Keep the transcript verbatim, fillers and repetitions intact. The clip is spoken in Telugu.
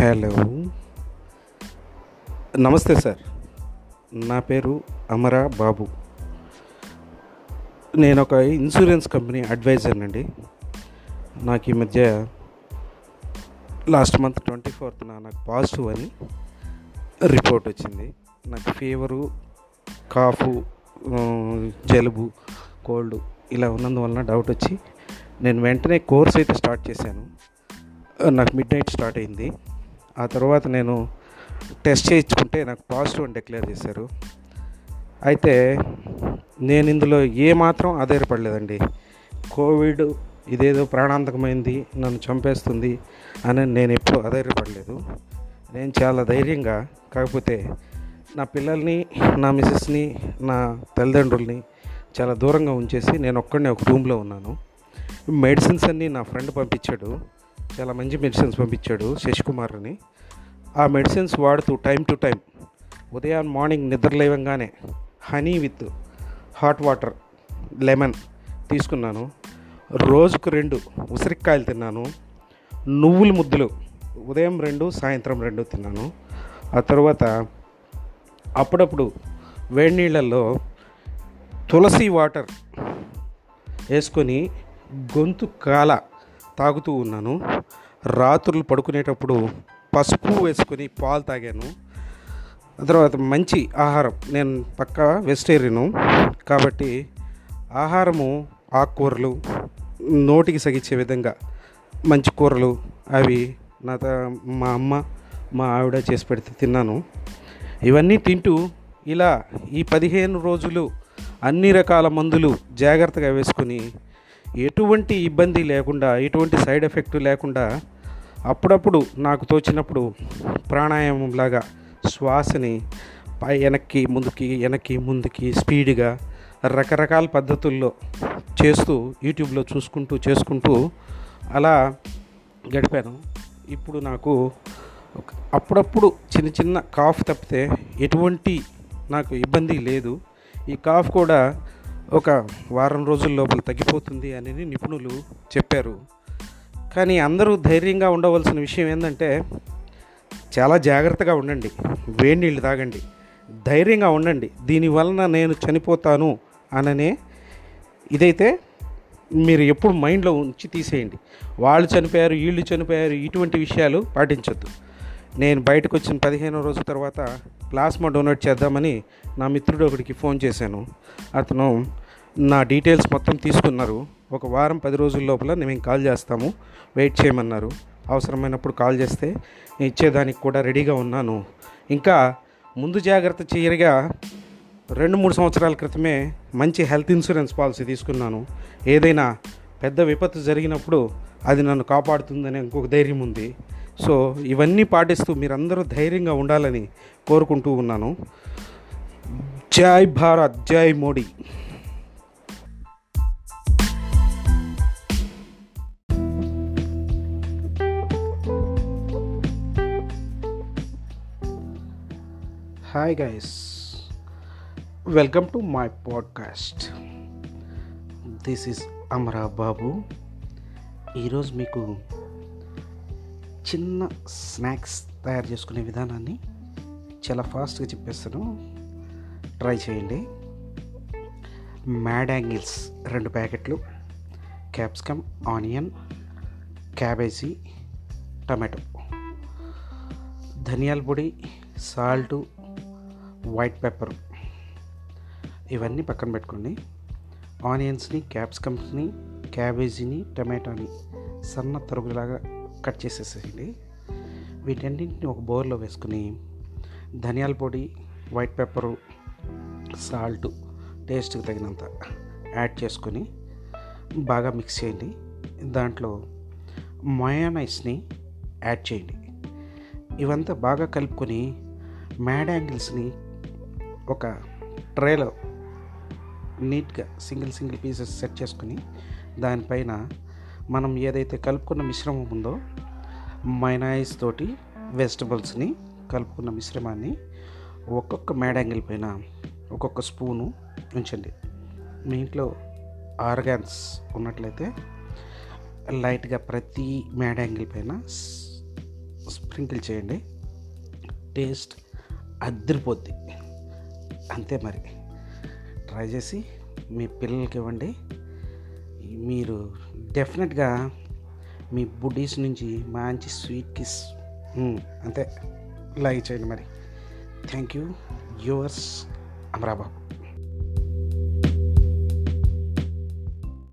హలో, నమస్తే సార్. నా పేరు అమరా బాబు. నేను ఒక ఇన్సూరెన్స్ కంపెనీ అడ్వైజర్నండి. నాకు ఈ మధ్య లాస్ట్ మంత్ ట్వంటీ ఫోర్త్న నాకు పాజిటివ్ అని రిపోర్ట్ వచ్చింది. నాకు ఫీవరు, కాఫు, జలుబు, కోల్డ్ ఇలా ఉన్నందువలన డౌట్ వచ్చి నేను వెంటనే కోర్స్ అయితే స్టార్ట్ చేశాను. నాకు మిడ్ నైట్ స్టార్ట్ అయింది. ఆ తర్వాత నేను టెస్ట్ చేయించుకుంటే నాకు పాజిటివ్ అని డిక్లేర్ చేశారు. అయితే నేను ఇందులో ఏమాత్రం ఆధారపడలేదండి. కోవిడ్ ఇదేదో ప్రాణాంతకమైంది, నన్ను చంపేస్తుంది అని నేను ఎప్పుడూ ఆధారపడలేదు. నేను చాలా ధైర్యంగా, కాకపోతే నా పిల్లల్ని, నా మిసెస్ని, నా తల్లిదండ్రుల్ని చాలా దూరంగా ఉంచేసి నేను ఒక్కడినే ఒక రూమ్లో ఉన్నాను. మెడిసిన్స్ అన్నీ నా ఫ్రెండ్ పంపించాడు. చాలా మంచి మెడిసిన్స్ పంపించాడు శేష్ కుమార్ అని. ఆ మెడిసిన్స్ వాడుతూ టైం టు టైం ఉదయం మార్నింగ్ నిద్రలేవంగానే honey with hot water lemon తీసుకున్నాను. రోజుకు రెండు ఉసిరికాయలు తిన్నాను. నువ్వుల ముద్దలు ఉదయం రెండు, సాయంత్రం రెండు తిన్నాను. ఆ తర్వాత అప్పుడప్పుడు వేడి నీళ్ళల్లో తులసి వాటర్ వేసుకొని గొంతు కాల తాగుతూ ఉన్నాను. రాత్రులు పడుకునేటప్పుడు పసుపు వేసుకొని పాలు తాగాను. తర్వాత మంచి ఆహారం, నేను పక్కా వెజిటేరియను కాబట్టి ఆహారము ఆకుకూరలు, నోటికి సగించే విధంగా మంచి కూరలు అవి నా మా అమ్మ, మా ఆవిడ చేసి పెడితే తిన్నాను. ఇవన్నీ తింటూ ఇలా ఈ పదిహేను రోజులు అన్ని రకాల మందులు జాగ్రత్తగా వేసుకొని ఎటువంటి ఇబ్బంది లేకుండా, ఎటువంటి సైడ్ ఎఫెక్ట్ లేకుండా అప్పుడప్పుడు నాకు తోచినప్పుడు ప్రాణాయామం లాగా శ్వాసని వెనక్కి ముందుకి, వెనక్కి ముందుకి స్పీడ్గా రకరకాల పద్ధతుల్లో చేస్తూ యూట్యూబ్లో చూసుకుంటూ చేసుకుంటూ అలా గడిపాను. ఇప్పుడు నాకు అప్పుడప్పుడు చిన్న చిన్న కాఫ్ తప్పితే ఎటువంటి నాకు ఇబ్బంది లేదు. ఈ కాఫ్ కూడా ఒక వారం రోజుల లోపల తగ్గిపోతుంది అని నిపుణులు చెప్పారు. కానీ అందరూ ధైర్యంగా ఉండవలసిన విషయం ఏంటంటే చాలా జాగ్రత్తగా ఉండండి, వేడి నీళ్ళు తాగండి, ధైర్యంగా ఉండండి. దీనివలన నేను చనిపోతాను అననే ఇదైతే మీరు ఎప్పుడు మైండ్లో ఉంచి తీసేయండి. వాళ్ళు చనిపోయారు, వీళ్ళు చనిపోయారు, ఇటువంటి విషయాలు పాటించొద్దు. నేను బయటకు వచ్చిన పదిహేను రోజుల తర్వాత ప్లాస్మా డొనేట్ చేద్దామని నా మిత్రుడు ఒకడికి ఫోన్ చేశాను. అతను నా డీటెయిల్స్ మొత్తం తీసుకున్నారు. ఒక వారం పది రోజుల లోపల మేము కాల్ చేస్తాము, వెయిట్ చేయమన్నారు. అవసరమైనప్పుడు కాల్ చేస్తే ఇచ్చేదానికి కూడా రెడీగా ఉన్నాను. ఇంకా ముందు జాగ్రత్త చర్యగా రెండు మూడు సంవత్సరాల క్రితమే మంచి హెల్త్ ఇన్సూరెన్స్ పాలసీ తీసుకున్నాను. ఏదైనా పెద్ద విపత్తు జరిగినప్పుడు అది నన్ను కాపాడుతుందనే ఇంకొక ధైర్యం ఉంది. సో ఇవన్నీ పాటిస్తూ మీరందరూ ధైర్యంగా ఉండాలని కోరుకుంటూ ఉన్నాను. జై భారత్, జై Modi. Hi guys, welcome to my podcast. This is Amara Babu. ఈరోజు మీకు చిన్న స్నాక్స్ తయారు చేసుకునే విధానాన్ని చాలా ఫాస్ట్గా చెప్పేస్తాను, ట్రై చేయండి. మ్యాడ్ యాంగిల్స్ రెండు ప్యాకెట్లు, క్యాప్సికమ్, ఆనియన్, క్యాబేజీ, టమాటో, ధనియాల పొడి, సాల్టు, వైట్ పెప్పర్ ఇవన్నీ పక్కన పెట్టుకోండి. ఆనియన్స్ని, క్యాప్సికమ్స్ని, క్యాబేజీని, టమాటాని సన్న తరుగులాగా కట్ చేసేసేయండి. వీటన్నింటిని ఒక బౌల్లో వేసుకుని ధనియాల పొడి, వైట్ పెప్పరు, సాల్ట్ టేస్ట్కి తగినంత యాడ్ చేసుకొని బాగా మిక్స్ చేయండి. దాంట్లో మయోనైస్ని యాడ్ చేయండి. ఇవంతా బాగా కలుపుకొని మ్యాడ్ యాంగిల్స్ని ఒక ట్రేలో నీట్గా సింగిల్ సింగిల్ పీసెస్ సెట్ చేసుకుని దానిపైన మనం ఏదైతే కలుపుకున్న మిశ్రమం ఉందో మైనాయిస్ తోటి వెజిటబుల్స్ని కలుపుకున్న మిశ్రమాన్ని ఒక్కొక్క మ్యాడ్ యాంగిల్ పైన ఒక్కొక్క స్పూను ఉంచండి. మీ ఇంట్లో ఆర్గాన్స్ ఉన్నట్లయితే లైట్గా ప్రతి మ్యాడ్ యాంగిల్ పైన స్ప్రింకిల్ చేయండి, టేస్ట్ అద్దరిపోద్ది. అంతే మరి, ట్రై చేసి మీ పిల్లలకి ఇవ్వండి. మీరు డెఫినెట్గా మీ బుడ్డీస్ నుంచి మంచి స్వీట్ కిస్ అంతే లైక్ చేయండి మరి. Thank you, yours Amarababu.